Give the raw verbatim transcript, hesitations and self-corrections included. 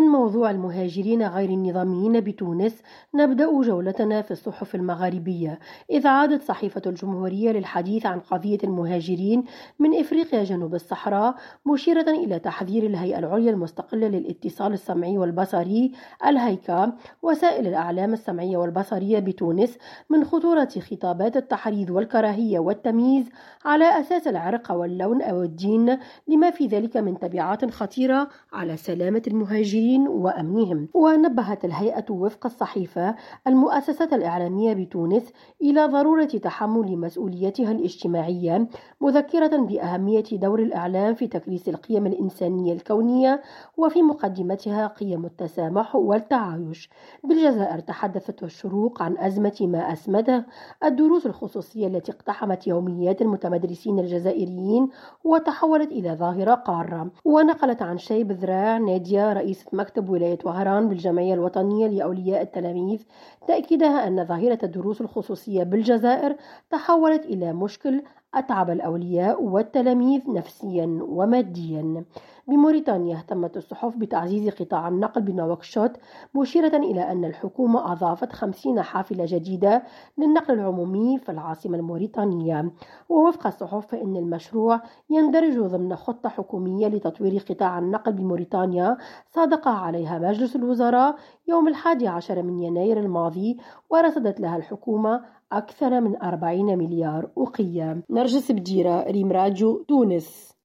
من موضوع المهاجرين غير النظاميين بتونس نبدأ جولتنا في الصحف المغاربية، إذ عادت صحيفة الجمهورية للحديث عن قضية المهاجرين من إفريقيا جنوب الصحراء، مشيرة إلى تحذير الهيئة العليا المستقلة للاتصال السمعي والبصري الهيكا وسائل الأعلام السمعية والبصرية بتونس من خطورة خطابات التحريض والكراهية والتمييز على أساس العرق واللون أو الدين، لما في ذلك من تبعات خطيرة على سلامة المهاجرين وأمنهم. ونبهت الهيئة وفق الصحيفة المؤسسة الإعلامية بتونس إلى ضرورة تحمل مسؤوليتها الاجتماعية، مذكرة بأهمية دور الإعلام في تكريس القيم الإنسانية الكونية وفي مقدمتها قيم التسامح والتعايش. بالجزائر تحدثت الشروق عن أزمة ما أسمده الدروس الخصوصية التي اقتحمت يوميات المتمدرسين الجزائريين وتحولت إلى ظاهرة قارة، ونقلت عن شيب ذراع نادية رئيسة مكتب ولاية وهران بالجمعية الوطنية لأولياء التلاميذ تأكيدها أن ظاهرة الدروس الخصوصية بالجزائر تحولت إلى مشكل أتعب الأولياء والتلاميذ نفسيا وماديا. بموريتانيا اهتمت الصحف بتعزيز قطاع النقل بنواكشوط، مشيرة إلى أن الحكومة أضافت خمسين حافلة جديدة للنقل العمومي في العاصمة الموريتانية. ووفق الصحف فإن المشروع يندرج ضمن خطة حكومية لتطوير قطاع النقل بموريتانيا صادق عليها مجلس الوزراء يوم الحادي عشر من يناير الماضي، ورصدت لها الحكومة أكثر من أربعين مليار أوقية. نرجس بديرة، ريم راجو، تونس.